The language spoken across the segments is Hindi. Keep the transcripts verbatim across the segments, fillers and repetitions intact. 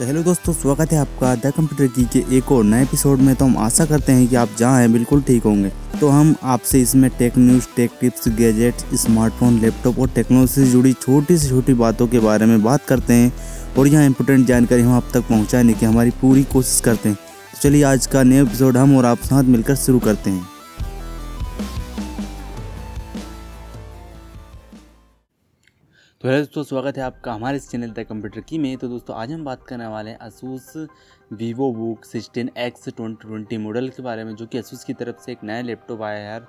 तो हेलो दोस्तों, स्वागत है आपका द कंप्यूटर टी वी के एक और नए एपिसोड में। तो हम आशा करते हैं कि आप जहाँ हैं बिल्कुल ठीक होंगे। तो हम आपसे इसमें tech news, tech tips, gadgets, smartphone, laptop और टेक्नोलॉजी से जुड़ी छोटी से छोटी बातों के बारे में बात करते हैं और यहाँ इंपॉर्टेंट जानकारी हम आप तक पहुँचाने की हमारी पूरी कोशिश करते हैं। तो चलिए आज का नया एपिसोड हम और आप साथ मिलकर शुरू करते हैं। तो हेलो दोस्तों, स्वागत है आपका हमारे इस चैनल द कंप्यूटर की में। तो दोस्तों आज हम बात करने वाले हैं ASUS VivoBook sixteen X twenty twenty model के बारे में, जो कि ASUS की तरफ से एक नया लैपटॉप आया है यार,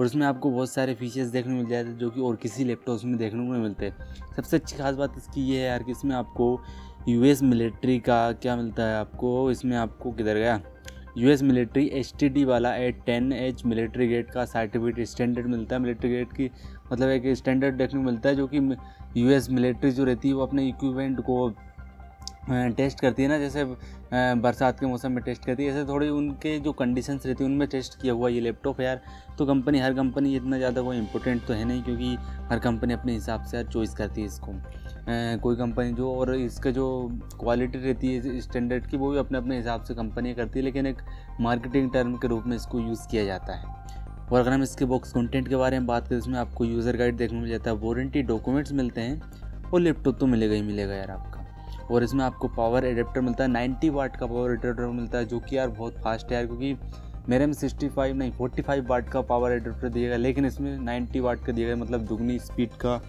और उसमें आपको बहुत सारे फीचर्स देखने को मिल जाते हैं जो कि और किसी लैपटॉप में देखने को नहीं मिलते। सबसे अच्छी खास बात इसकी ये है यार कि इसमें आपको यू एस मिलिट्री का क्या मिलता है, आपको इसमें आपको किधर गया U S military H T D वाला eight ten H military grade का सर्टिफिकेट स्टैंडर्ड मिलता है। मिलिट्री ग्रेड की मतलब एक स्टैंडर्ड देखने को मिलता है जो कि यू एस मिलिट्री जो रहती है वो अपने इक्विपमेंट को टेस्ट करती है ना, जैसे बरसात के मौसम में टेस्ट करती है, ऐसे थोड़ी उनके जो कंडीशंस रहती है उनमें टेस्ट किया हुआ ये लैपटॉप है यार। तो कंपनी हर कंपनी इतना ज़्यादा वो इम्पोर्टेंट तो है नहीं, क्योंकि हर कंपनी अपने हिसाब से यार चॉइस करती है इसको। कोई कंपनी जो और इसका जो क्वालिटी रहती है स्टैंडर्ड की वो भी अपने अपने हिसाब से कंपनियाँ करती है, लेकिन एक मार्केटिंग टर्म के रूप में इसको यूज़ किया जाता है। और अगर हम इसके बॉक्स कंटेंट के बारे में बात करें, इसमें आपको यूज़र गाइड देखने को मिल जाता है, वारंटी डॉक्यूमेंट्स मिलते हैं और लैपटॉप तो मिलेगा ही मिलेगा यार आपका। और इसमें आपको पावर एडेप्टर मिलता है, नाइन्टी वाट का पावर एडेप्टर मिलता है जो कि यार बहुत फास्ट है यार, क्योंकि मेरे में सिक्सटी फाइव नहीं फोर्टी फाइव वाट का पावर एडेप्टर दिया गया, लेकिन इसमें नाइन्टी वाट का दिया गया, मतलब दुगनी स्पीड का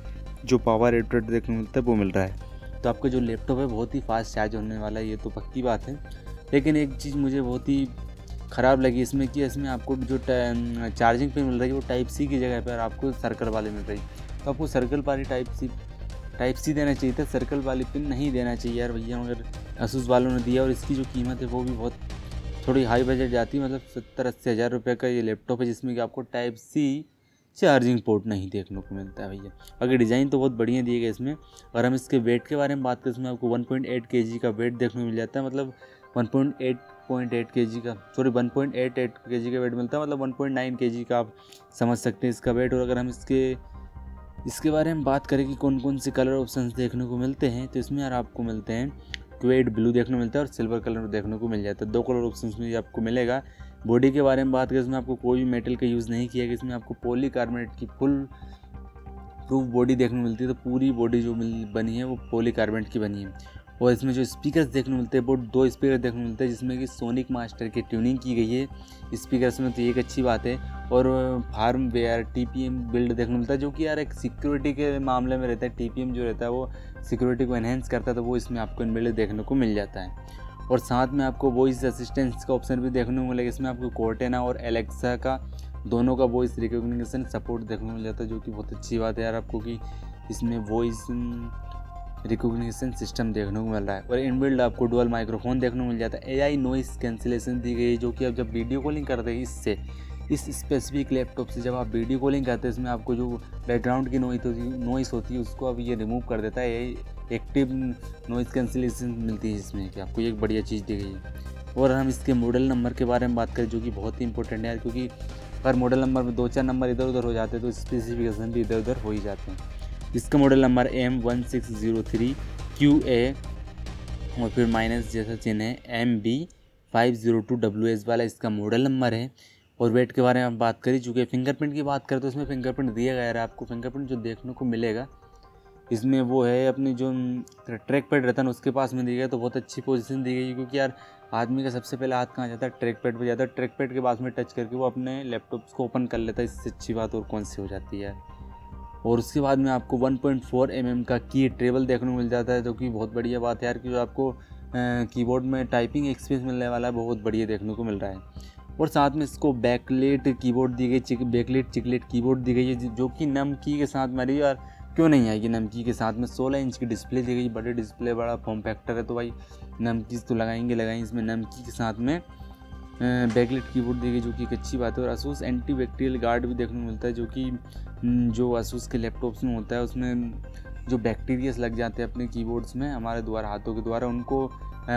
जो पावर एडेप्टर देखने को मिलता है वो मिल रहा है। तो आपका जो लैपटॉप है बहुत ही फास्ट चार्ज होने वाला है, ये तो पक्की बात है। लेकिन एक चीज़ मुझे बहुत ही ख़राब लगी इसमें कि इसमें आपको जो चार्जिंग पिन मिल रही है वो टाइप सी की जगह पर आपको सर्कल वाली मिल रही है। तो आपको सर्कल वाली टाइप सी टाइप सी देना चाहिए था, सर्कल वाली पिन नहीं देना चाहिए यार भैया, मगर ASUS वालों ने दिया। और इसकी जो कीमत है वो भी बहुत थोड़ी हाई बजट जाती है, मतलब सत्तर अस्सी हज़ार रुपये का ये लैपटॉप है जिसमें कि आपको टाइप सी चार्जिंग पोर्ट नहीं देखने को मिलता है भैया। अगर डिज़ाइन तो बहुत बढ़िया दिए गए इसमें। और हम इसके वेट के बारे में बात करें, इसमें आपको one point eight K G का वेट देखने को मिल जाता है, मतलब one point eight point eight K G का sorry one point eight eight K G का वेट मिलता है, मतलब वन पॉइंट नाइन के जी का आप समझ सकते हैं इसका वेट। और अगर हम इसके इसके बारे में बात करें कि कौन कौन से कलर ऑप्शंस देखने को मिलते हैं, तो इसमें यार आपको मिलते हैं क्वेड ब्लू देखने को मिलता है और सिल्वर कलर देखने को मिल जाता है, दो कलर ऑप्शंस में आपको मिलेगा। बॉडी के बारे में बात करें, इसमें आपको कोई भी मेटल का यूज़ नहीं किया गया, इसमें आपको पॉलीकार्बोनेट की फुल प्रूफ बॉडी देखने को मिलती है, तो पूरी बॉडी जो बनी है वो पॉलीकार्बोनेट की बनी है। और इसमें जो स्पीकर्स देखने को मिलते हैं वो दो स्पीकर देखने को मिलते हैं जिसमें कि सोनिक मास्टर की ट्यूनिंग की गई है स्पीकर्स में, तो ये एक अच्छी बात है। और फार्मवेयर टीपीएम बिल्ड देखने को मिलता है जो कि यार एक सिक्योरिटी के मामले में रहता है, टीपीएम जो रहता है वो सिक्योरिटी को एनहेंस करता है, तो वो इसमें आपको इनबिल्ड देखने को मिल जाता है। और साथ में आपको वॉइस असिस्टेंस का ऑप्शन भी देखने को मिलेगा, इसमें आपको कोर्टेना और एलेक्सा का दोनों का वॉइस रिकॉग्निशन सपोर्ट देखने को मिल जाता है, जो कि बहुत अच्छी बात है यार आपको कि इसमें वॉइस रिकॉग्निशन सिस्टम देखने को मिल रहा है। और इनबिल्ड आपको डुअल माइक्रोफोन देखने को मिल जाता है, एआई नॉइस कैंसिलेशन दी गई है जो कि आप जब वीडियो कॉलिंग करते हैं इससे इस स्पेसिफिक लैपटॉप से जब आप वीडियो कॉलिंग करते हैं इसमें आपको जो बैकग्राउंड की नॉइस होती नॉइस होती है उसको अब ये रिमूव कर देता है, एआई एक्टिव नॉइस कैंसिलेशन मिलती है इसमें कि आपको एक बढ़िया चीज़ दी गई है। और हम इसके मॉडल नंबर के बारे में बात करें जो कि बहुत ही इंपॉर्टेंट है, क्योंकि हर मॉडल नंबर में दो चार नंबर इधर उधर हो जाते हैं तो स्पेसिफिकेशन भी इधर उधर हो ही जाते हैं। इसका model number M one six zero three Q A और फिर माइनस जैसा चिन्ह है M B five zero two W S वाला इसका मॉडल नंबर है। और वेट के बारे में आप बात करें, चूँकि फ़िंगरप्रिंट की बात करें तो इसमें फिंगरप्रिंट दिया गया है आपको, फिंगरप्रिंट जो देखने को मिलेगा इसमें वो है अपनी जो ट्रैक पैड रहता है उसके पास में दिया गया, तो बहुत अच्छी पोजीशन दी गई है क्योंकि यार आदमी का सबसे पहला हाथ कहाँ जाता है, ट्रैक पैड पर जाता है, ट्रैक पैड के पास में टच करके वो अपने लैपटॉप्स को ओपन कर लेता है, इससे अच्छी बात और कौन सी हो जाती है। और उसके बाद में आपको one point four M M का की ट्रेबल देखने को मिल जाता है, जो कि बहुत बढ़िया बात है यार कि जो आपको कीबोर्ड में टाइपिंग एक्सपीरियंस मिलने वाला है बहुत बढ़िया देखने को मिल रहा है। और साथ में इसको बैकलेट कीबोर्ड दी गई चिक बैकलेट चिकलेट कीबोर्ड दी गई है जो कि नम की के साथ मेरी यार क्यों नहीं आएगी, नम की के साथ में सोलह इंच की डिस्प्ले दी गई, बड़े डिस्प्ले बड़ा फॉर्म फैक्टर है, तो भाई नम की तो लगाएंगे लगाएंगे इसमें नम की के साथ में बैकलेट कीबोर्ड दी गई जो कि एक अच्छी बात है। और ASUS एंटी बैक्टीरियल गार्ड भी देखने को मिलता है जो कि जो ASUS के लैपटॉप्स में होता है, उसमें जो बैक्टीरियास लग जाते हैं अपने कीबोर्ड्स में हमारे द्वारा हाथों के द्वारा उनको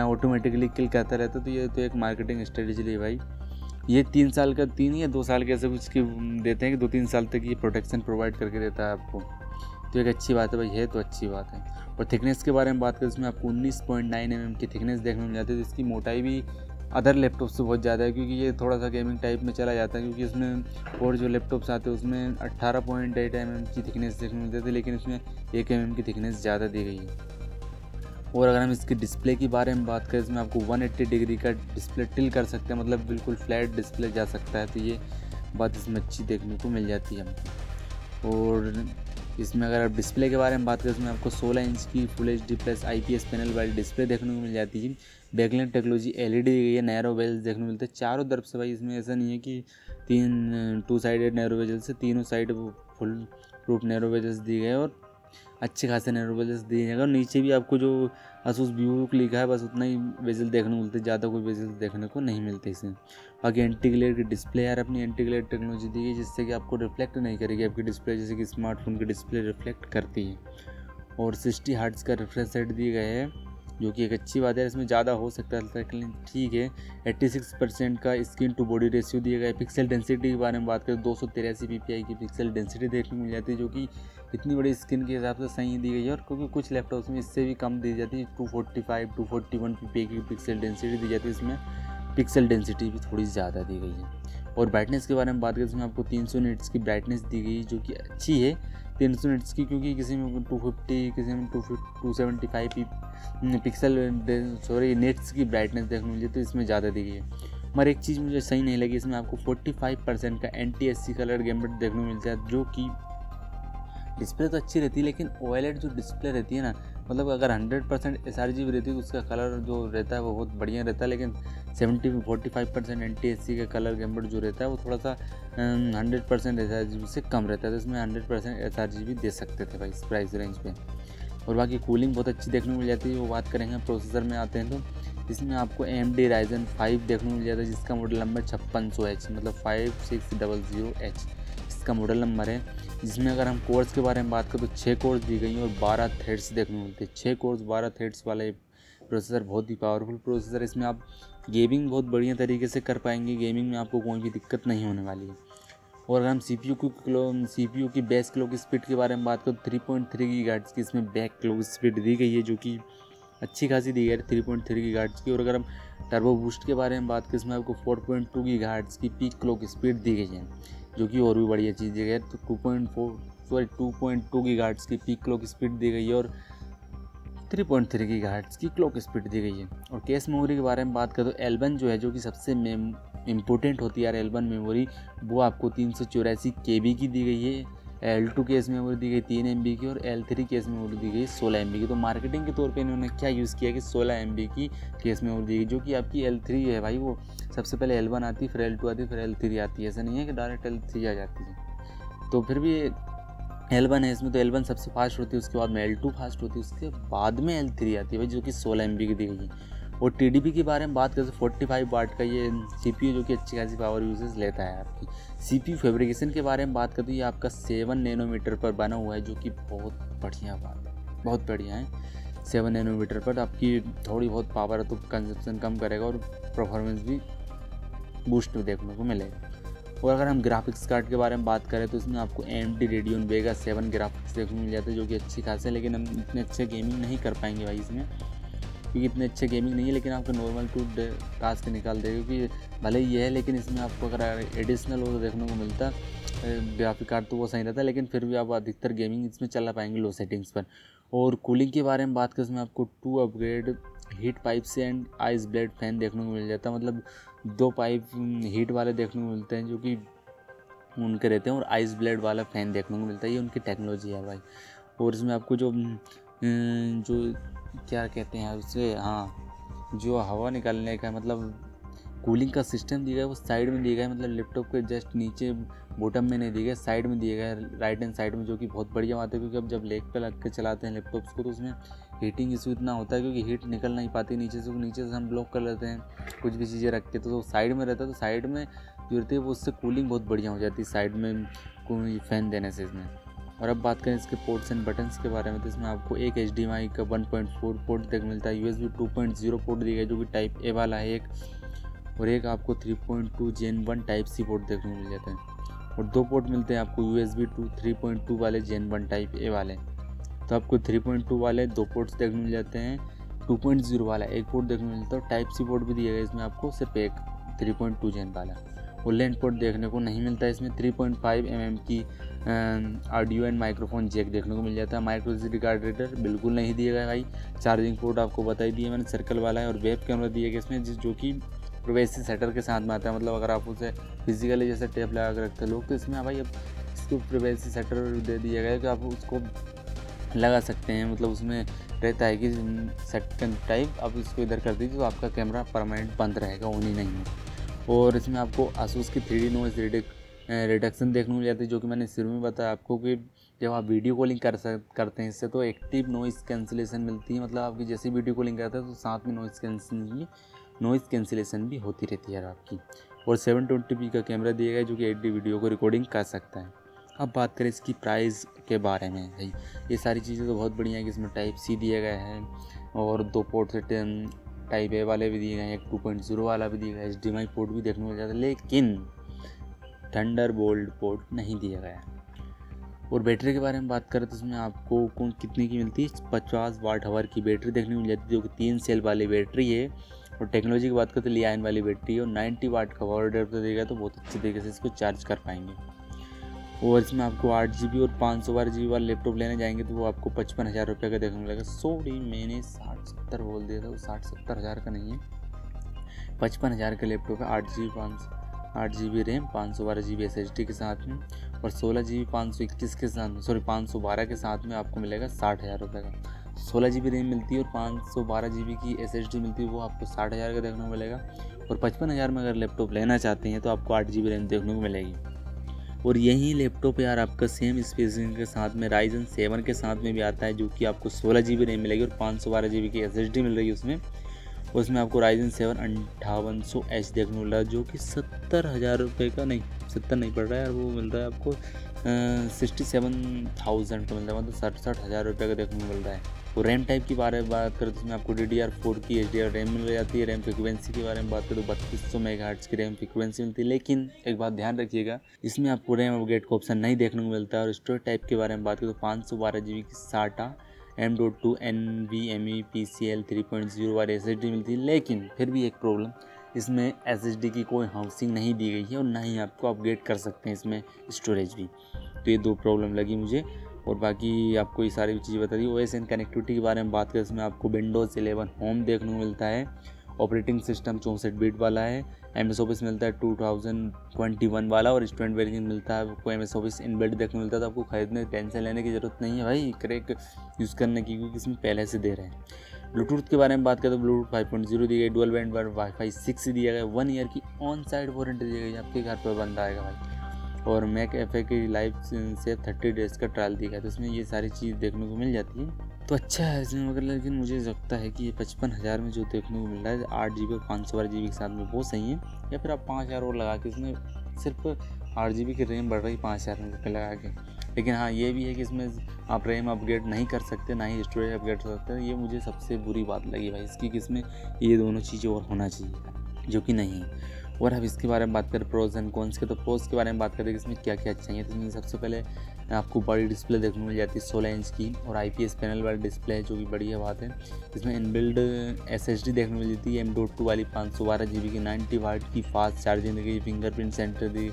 ऑटोमेटिकली किल करता रहता है, तो ये तो एक मार्केटिंग स्ट्रेटजी है भाई। ये तीन साल का तीन या दो साल के ऐसे कुछ के देते हैं कि दो तीन साल तक ये प्रोटेक्शन प्रोवाइड करके देता है आपको। तो एक अच्छी बात है भाई, है तो अच्छी बात है। और थिकनेस के बारे में बात करें, इसमें आपको उन्नीस पॉइंट नाइन एम एम की थिकनेस देखने में जाती है, तो इसकी मोटाई भी अदर लैपटॉप से बहुत ज़्यादा है, क्योंकि ये थोड़ा सा गेमिंग टाइप में चला जाता है, क्योंकि इसमें और जो लैपटॉप्स आते हैं उसमें अट्ठारह पॉइंट एट एम एम की थिकनेस देखने मिलती है, लेकिन इसमें एक एम एम की थिकनेस ज़्यादा दी गई है। और अगर हम इसके डिस्प्ले के बारे में बात करें, इसमें आपको एक सौ अस्सी डिग्री का डिस्प्ले टिल कर सकते हैं, मतलब बिल्कुल फ्लैट डिस्प्ले जा सकता है, तो ये बात इसमें अच्छी देखने को मिल जाती है हमको। और इसमें अगर आप डिस्प्ले के बारे में बात करें, इसमें आपको सोलह इंच की full H D plus I P S panel वाली डिस्प्ले देखने को मिल जाती है। Backlight technology L E D ये नैरो बेल्स देखने को मिलते हैं चारों तरफ से भाई, इसमें ऐसा नहीं है कि तीन टू साइडेड नैरो बेल्स से, तीनों side full proof narrow bezels दिए गए और अच्छे खासे नैरो बेजल्स दिए जाएगा। और नीचे भी आपको जो ASUS VivoBook लिखा है बस उतना ही बेजल देखने को मिलते, ज़्यादा कोई बेजल देखने को नहीं मिलते इसमें। बाकी एंटी ग्लेयर की डिस्प्ले यार अपनी एंटी ग्लेयर टेक्नोलॉजी दी है, जिससे कि आपको रिफ्लेक्ट नहीं करेगी आपकी डिस्प्ले, जैसे कि स्मार्टफोन की डिस्प्ले रिफ्लेक्ट करती है। और सिक्सटी हर्ट्ज़ का रिफ्रेश रेट दिए गए है, जो कि एक अच्छी बात है, इसमें ज़्यादा हो सकता है लेकिन ठीक है। छियासी परसेंट का स्क्रीन टू बॉडी रेशियो दिया गया है। पिक्सल डेंसिटी के बारे में बात करें, दो सौ तिरासी पी पी आई की पिक्सल डेंसिटी देखने को मिल जाती है, जो कि इतनी बड़ी स्क्रीन के हिसाब से सही दी गई है, और क्योंकि कुछ लैपटॉप्स में इससे भी कम दी जाती है, दो सौ पैंतालीस, दो सौ इकतालीस पी पी आई की पिक्सल डेंसिटी दी जाती है, इसमें पिक्सल डेंसिटी भी थोड़ी ज़्यादा दी गई है। और ब्राइटनेस के बारे में बात करें, इसमें आपको तीन सौ नीट्स की ब्राइटनेस दी गई, जो कि अच्छी है तीन सौ नीट्स की, क्योंकि किसी में दो सौ पचास, किसी में दो सौ पचहत्तर पिक्सल सॉरी नीट्स की ब्राइटनेस देखने को मिली, तो इसमें ज़्यादा दी गई है। मगर एक चीज़ मुझे सही नहीं लगी, इसमें आपको पैंतालीस परसेंट का N T S C colour gamut देखने को मिलता है, जो कि डिस्प्ले तो अच्छी रहती है, लेकिन ओएलईडी जो डिस्प्ले रहती है ना, मतलब अगर हंड्रेड परसेंट एसआरजी भी रहती है तो उसका कलर जो रहता है वो बहुत बढ़िया रहता है, लेकिन seventy forty five percent NTSC का कलर गैम्बेट जो रहता है वो थोड़ा सा हंड्रेड परसेंट एसआरजी से कम रहता है, तो इसमें हंड्रेड परसेंट एसआरजी भी दे सकते थे भाई इस प्राइस रेंज पे। और बाकी कूलिंग बहुत अच्छी देखने को मिल जाती है। वो बात करेंगे प्रोसेसर में आते हैं, तो इसमें आपको A M D Ryzen five देखने को मिल जाता है, जिसका मॉडल नंबर छप्पन सौ एच, मतलब five six double zero H इसका मॉडल नंबर है। जिसमें अगर हम कोर्स के बारे में बात करें तो छः कोर्स दी गई हैं और बारह थ्रेड्स देखने को मिलते हैं, छः कोर्स बारह थ्रेड्स वाला प्रोसेसर बहुत ही पावरफुल प्रोसेसर है। इसमें आप गेमिंग बहुत बढ़िया तरीके से कर पाएंगे, गेमिंग में आपको कोई भी दिक्कत नहीं होने वाली है। और अगर हम सी पी यू की क्लो सी पी यू की बेस क्लॉक स्पीड के बारे में बात करें, थ्री पॉइंट थ्री गीगाहर्ट्ज़ की इसमें बैक क्लॉक स्पीड दी गई है, जो कि अच्छी खासी दी गई है थ्री पॉइंट थ्री गीगाहर्ट्ज़ की। और अगर हम टर्बो बूस्ट के बारे में बात करें, इसमें आपको फोर पॉइंट टू गीगाहर्ट्ज़ की पीक क्लॉक स्पीड दी गई है, जो कि और भी बढ़िया चीज़ दी गई है। तो two point four sorry two point two gigahertz की पीक क्लॉक स्पीड दी गई है और थ्री पॉइंट थ्री गीगाहर्ट्ज़ की क्लॉक स्पीड दी गई है। और कैश मेमोरी के बारे में बात करें तो एल वन जो है, जो कि सबसे मेम इम्पोर्टेंट होती है यार एल वन मेमोरी, वो आपको तीन सौ चौरासी के बी की दी गई है। एल टू कैश मेमोरी दी गई तीन एम बी की, और एल थ्री कैश मेमोरी दी गई सोलह एम बी की। तो मार्केटिंग के तौर पे इन्होंने क्या यूज़ किया कि सोलह एम बी की कैश मेमोरी दी गई, जो कि आपकी एल थ्री है भाई, वो सबसे पहले एल वन आती है, फिर एल टू आती है, फिर एल थ्री आती है, ऐसा नहीं है कि डायरेक्ट एल थ्री आ जाती है। तो फिर भी एल वन है इसमें, तो एल वन सबसे फास्ट होती है, उसके बाद में एल टू फास्ट होती है, उसके बाद में एल थ्री आती है भाई, जो कि सोलह एम बी की दी गई है। और टी डी पी के बारे में बात करें तो फोर्टी फाइव वाट का ये सी पी यू, जो कि अच्छी खासी पावर यूजेज लेता है आपकी। सी पी यू फेब्रिकेशन के बारे में बात करें तो ये आपका सेवन नैनोमीटर पर बना हुआ है, जो कि बहुत बढ़िया बात है, बहुत बढ़िया है। सेवन नैनोमीटर पर आपकी थोड़ी बहुत पावर तो कंजप्शन कम करेगा और परफॉर्मेंस भी बूस्ट देखने को मिलेगा। और अगर हम ग्राफिक्स कार्ड के बारे में बात करें तो इसमें आपको A M D Radeon Vega seven graphics देखने को मिल जाता है, जो कि अच्छी खास है, लेकिन हम इतने अच्छे गेमिंग नहीं कर पाएंगे भाई इसमें, क्योंकि इतने अच्छे गेमिंग नहीं है, लेकिन आपको नॉर्मल टू टास्क निकाल देगा, क्योंकि भले ही ये है, लेकिन इसमें आपको अगर एडिशनल हो तो देखने को मिलता ग्राफिक कार्ड तो वो सही रहता है, लेकिन फिर भी आप अधिकतर गेमिंग इसमें चला पाएंगे लो सेटिंग्स पर। और कूलिंग के बारे में बात करें, इसमें आपको टू अपग्रेड हीट पाइप से एंड आइस ब्लेड फैन देखने को मिल जाता है, मतलब दो पाइप हीट वाले देखने को मिलते हैं जो कि उनके रहते हैं, और आइस ब्लेड वाला फ़ैन देखने को मिलता है, ये उनकी टेक्नोलॉजी है भाई। और इसमें आपको जो जो क्या कहते हैं उससे, हाँ, जो हवा निकालने का मतलब कूलिंग का सिस्टम दिया गया है वो साइड में दिया गया है, मतलब लैपटॉप के जस्ट नीचे बॉटम में नहीं दिया गया, साइड में दिया गया है, राइट हैंड साइड में, जो कि बहुत बढ़िया बात है, क्योंकि अब जब लेग पे लग के चलाते हैं लैपटॉप्स को तो उसमें हीटिंग इशू इतना होता है, क्योंकि हीट निकल नहीं पाती नीचे से, नीचे से हम ब्लॉक कर लेते हैं कुछ भी चीज़ें रखते हैं, तो साइड में रहता है, तो साइड में जो रहती है वो उससे कूलिंग बहुत बढ़िया हो जाती है साइड में कोई फ़ैन देने से इसमें। और अब बात करें इसके पोर्ट्स एंड बटन्स के बारे में, तो इसमें आपको एक एचडीएमआई का वन पॉइंट फोर पोर्ट तक मिलता है, USB two point zero port दिया गया जो कि टाइप ए वाला है एक, और एक आपको three point two gen one type C port देखने को मिल जाता है। और दो पोर्ट मिलते हैं आपको USB two three point two वाले जेन वन टाइप ए वाले। तो आपको थ्री पॉइंट टू वाले दो पोर्ट्स देखने मिल जाते हैं, टू पॉइंट ज़ीरो वाला एक पोर्ट देखने मिल जाता है, टाइप सी पोर्ट भी दिया गया इसमें आपको सिर्फ एक थ्री पॉइंट टू जेन वाला। और लैन पोर्ट देखने को नहीं मिलता है इसमें। Three point five M M की ऑडियो एंड माइक्रोफोन जैक देखने को मिल जाता है। माइक्रो एसडी कार्ड रीडर बिल्कुल नहीं दिया गया भाई। चार्जिंग पोर्ट आपको बता ही दिया मैंने, सर्कल वाला है। और वेब कैमरा दिया गया इसमें, जिस जो कि प्रोवेसी सेटर के साथ में आता है। मतलब अगर आप उसे फिजिकली जैसे टेप लगा कर रखते लोग, तो इसमें भाई अब इसको प्रोवेसी सेटर दे दिया गया है कि आप उसको लगा सकते हैं। मतलब उसमें रहता है कि सेटन टाइप, आप इसको इधर कर दीजिए तो आपका कैमरा परमानेंट बंद रहेगा, ऑन ही नहीं है। और इसमें आपको आसूस की थ्री डी नॉइज़ रिडक्शन देखने को मिल जाती है, जो कि मैंने शुरू में बताया आपको कि जब आप वीडियो कॉलिंग कर सक करते हैं इससे तो एक्टिव नॉइज़ कैंसिलेशन मिलती है। मतलब आपकी जैसी वीडियो कॉलिंग करते हैं तो साथ में नॉइज़ कैंसिलेशन नॉइज़ कैंसिलेशन भी होती रहती है आपकी। और सेवन ट्वेंटी पी का कैमरा दिया गया है जो कि एट डी वीडियो को रिकॉर्डिंग कर सकता है। अब बात करें इसकी प्राइस के बारे में भाई, ये सारी चीज़ें तो बहुत बढ़िया है कि इसमें टाइप सी दिया गया है और दो पोर्ट से टाइप ए वाले भी दिए गए हैं, एक टू पॉइंट ज़ीरो वाला भी दिया गया है, H D M I port भी देखने को मिल जाता है, लेकिन थंडरबोल्ट पोर्ट नहीं दिया गया है। और बैटरी के बारे में बात करें तो इसमें आपको कौन कितने की मिलती है, पचास वाट हवर की बैटरी देखने को मिल जाती है, जो कि तीन सेल वाली बैटरी है। और टेक्नोलॉजी की बात करें तो लियान वाली बैटरी है और नाइन्टी वाट का पावर अडैप्टर देगा तो बहुत अच्छे तरीके से इसको चार्ज कर पाएंगे। और इसमें आपको आठ जी बी और पाँच सौ बारह जी बी वाला लैपटॉप लेने जाएंगे तो वो आपको पचपन हज़ार रुपये का देखने मिलेगा। सॉरी मैंने साठ सत्तर बोल दिया था, वो साठ सत्तर हज़ार का नहीं है, पचपन हज़ार का लैपटॉप है। आठ जी बी पाँच आठ जी बी रैम पाँच सौ बारह G B S S D के साथ में और सोलह जी बी पाँच सौ इक्कीस के साथ में सॉरी पाँच सौ बारह के साथ में आपको मिलेगा साठ हज़ार रुपये का। सोलह जी बी रैम मिलती है और पाँच सौ बारह जी बी की एस एस डी मिलती है, वो आपको साठ हज़ार का देखने को मिलेगा। और पचपन हज़ार में अगर लैपटॉप लेना चाहते हैं तो आपको आठ जी बी रैम देखने को मिलेगी। और यही लैपटॉप यार आपका सेम स्पेसिंग के साथ में राइजन सेवन के साथ में भी आता है, जो कि आपको सोलह जी बी रैम मिलेगी और पाँच सौ बारह जी बी की एस एस डी मिल रही है उसमें। उसमें आपको राइजन सेवन अंठावन सौ एच देखने को मिल रहा है, जो कि सत्तर हज़ार रुपये का नहीं सत्तर नहीं पड़ रहा है, वो मिल रहा है आपको सिक्सटी सेवन थाउजेंड का मिल रहा है, मतलब सड़सठ हज़ार रुपये का देखने को मिल रहा है। और रैम टाइप के बारे में बात करें तो इसमें आपको डी डी आर फोर की एच डी आर रैम मिल जाती है। रैम फ्रिक्वेंसी के बारे में बात करें तो बत्तीस सौ मेगा हर्ट्ज़ की रैम फ्रिक्वेंसी मिलती है, लेकिन एक बात ध्यान रखिएगा इसमें आपको रैम अपग्रेड का ऑप्शन नहीं देखने को मिलता है। और स्टोरेज टाइप के बारे में बात करें तो पाँच सौ बारह जी बी की SATA M dot two N V M E P C L three point zero वाली एस एस डी मिलती है, लेकिन फिर भी एक प्रॉब्लम इसमें एस एस डी की कोई हाउसिंग नहीं दी गई है और ना ही आपको अपग्रेड कर सकते हैं इसमें स्टोरेज भी। तो ये दो प्रॉब्लम लगी मुझे। और बाकी आपको ये सारी चीज़ें बता दी। ओ एस एन कनेक्टिविटी के बारे में बात करें इसमें आपको विंडोज़ इलेवन होम देखने को मिलता है, ऑपरेटिंग सिस्टम चौंसठ बीट वाला है, एम एस ऑफिस मिलता है टू थाउजेंड ट्वेंटी वन वाला और स्टूडेंट वेरिएंट मिलता है आपको एम एस ऑफिस इनबिल्ट देखने मिलता है। तो आपको खरीदने टेंशन लेने की जरूरत नहीं है भाई करेक्ट यूज़ करने की, क्योंकि इसमें पहले से दे रहे हैं। ब्लूटूथ के बारे में बात करें तो ब्लूटूथ फाइव पॉइंट ज़ीरो दिया गया, dual band wifi six दिया गया, वन ईयर की ऑन साइड वारंटी दी गई, आपके घर पर बंदा आएगा भाई। और मैक एफ ए की लाइफ से थर्टी डेज का ट्रायल दिया है, तो इसमें ये सारी चीज़ देखने को मिल जाती है। तो अच्छा है इसमें मगर, लेकिन मुझे लगता है कि ये पचपन हज़ार में जो देखने को मिल रहा है आठ जी बी और पाँच सौ बारह जी बी के साथ में वो सही है। या फिर आप पाँच हज़ार और लगा के, इसमें सिर्फ आठ जी बी की रैम बढ़ रही है पाँच हज़ार रुपये लगा के। लेकिन हाँ ये भी है कि इसमें आप रैम अपग्रेड नहीं कर सकते, ना ही स्टोरेज अपग्रेड कर सकते। ये मुझे सबसे बुरी बात लगी भाई इसकी, कि इसमें ये दोनों चीज़ें और होना चाहिए जो कि नहीं है। और हम इसके बारे में बात करें प्रोज एंड कॉन्स के, तो प्रोज के बारे में बात करें कि इसमें क्या क्या चाहिए। तो इसमें सबसे पहले आपको बड़ी डिस्प्ले देखने को मिल जाती है सोलह इंच की और आईपीएस पैनल वाली डिस्प्ले है, जो कि बढ़िया बात है। इसमें इनबिल्ड एसएसडी देखने को मिल जाती है एम डॉट टू वाली पाँच सौ बारह जी बी की, नाइन्टी वाट की फास्ट चार्जिंग दी गई, फिंगरप्रिंट सेंटर दी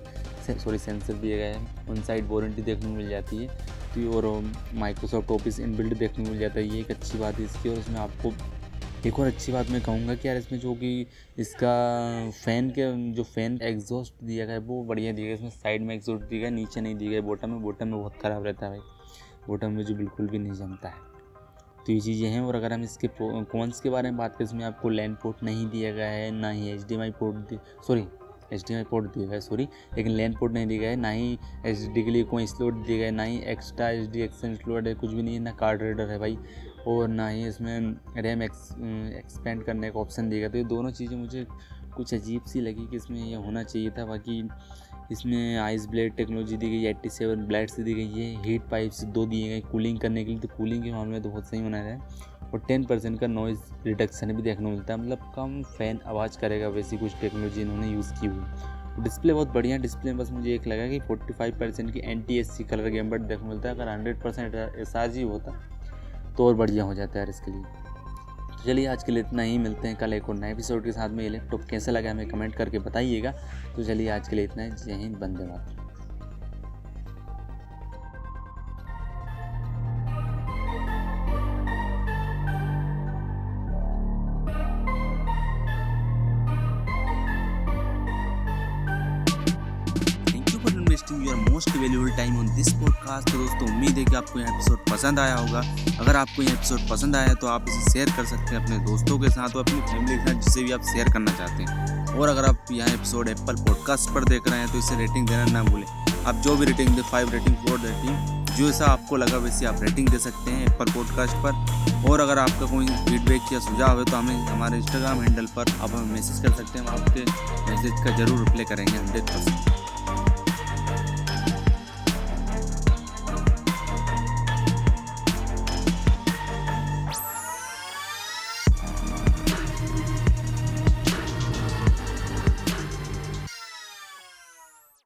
सॉरी सेंसर दिए गए हैं, ऑन साइड वारंटी देखने को मिल जाती है। तो और माइक्रोसॉफ्ट ऑफिस इनबिल्ड देखने को मिल जाता है, ये एक अच्छी बात है इसकी। और इसमें आपको एक और अच्छी बात मैं कहूँगा कि यार इसमें जो कि इसका फ़ैन के जो फ़ैन एग्जॉस्ट दिया गया है वो बढ़िया दिया गया। इसमें साइड में एग्जॉस्ट दिया गया, नीचे नहीं दिया गया बॉटम में। बॉटम में बहुत ख़राब रहता है भाई, बॉटम में जो बिल्कुल भी नहीं जमता है। तो ये चीज़ें हैं। और अगर हम इसके कॉन्स के बारे में बात करें, इसमें आपको लैन पोर्ट नहीं दिया गया है, ना ही H D M I port sorry H D M I port दिया गया है सॉरी लेकिन लैन पोर्ट नहीं दिया गया है, ना ही एच डी के लिए कोई स्लॉट दिया गया है, ना ही extra H D extend slot है, कुछ भी नहीं है, ना कार्ड रीडर है भाई, और ना ही इसमें रैम एक्स एक्सपेंड करने का ऑप्शन दिया गया। तो ये दोनों चीज़ें मुझे कुछ अजीब सी लगी कि इसमें यह होना चाहिए था। बाकी इसमें आइस ब्लेड टेक्नोलॉजी दी गई, एट्टी सेवन ब्लेड्स दी गई है, हीट पाइप्स दो दिए गए कूलिंग करने के लिए, तो कूलिंग के मामले में तो बहुत सही बना रहा है। और टेन परसेंट का नॉइज़ रिडक्शन भी देखने को मिलता है, मतलब कम फ़ैन आवाज़ करेगा, वैसी कुछ टेक्नोलॉजी इन्होंने यूज़ की हुई। डिस्प्ले बहुत बढ़िया है। डिस्प्ले में बस मुझे एक लगा कि पैंतालीस परसेंट की N T S C colour gamut देखने मिलता है। अगर hundred percent S R G होता तो और बढ़िया हो जाता है यार इसके लिए। तो चलिए आज के लिए इतना ही, मिलते हैं कल एक और नए एपिसोड के साथ में। ये लैपटॉप कैसा लगा हमें कमेंट करके बताइएगा। तो चलिए आज के लिए इतना ही। जय Hind, Vande Mataram. Your most valuable time on this podcast। तो दोस्तों उम्मीद है कि आपको यह एपिसोड पसंद आया होगा। अगर आपको यह एपिसोड पसंद आया तो आप इसे शेयर कर सकते हैं अपने दोस्तों के साथ और अपनी फैमिली के साथ, जिसे भी आप शेयर करना चाहते हैं। और अगर आप यह एपिसोड एप्पल पॉडकास्ट पर देख रहे हैं तो इसे रेटिंग देना ना भूलें। आप जो भी रेटिंग दें, फाइव रेटिंग, फोर रेटिंग, जो ऐसा आपको लगा वैसे आप रेटिंग दे सकते हैं एप्पल पॉडकास्ट पर। और अगर आपका कोई फीडबैक या सुझाव है तो हमें हमारे इंस्टाग्राम हैंडल पर आप हमें मैसेज कर सकते हैं। हम आपके मैसेज का ज़रूर रिप्लाई करेंगे हंड्रेड परसेंट।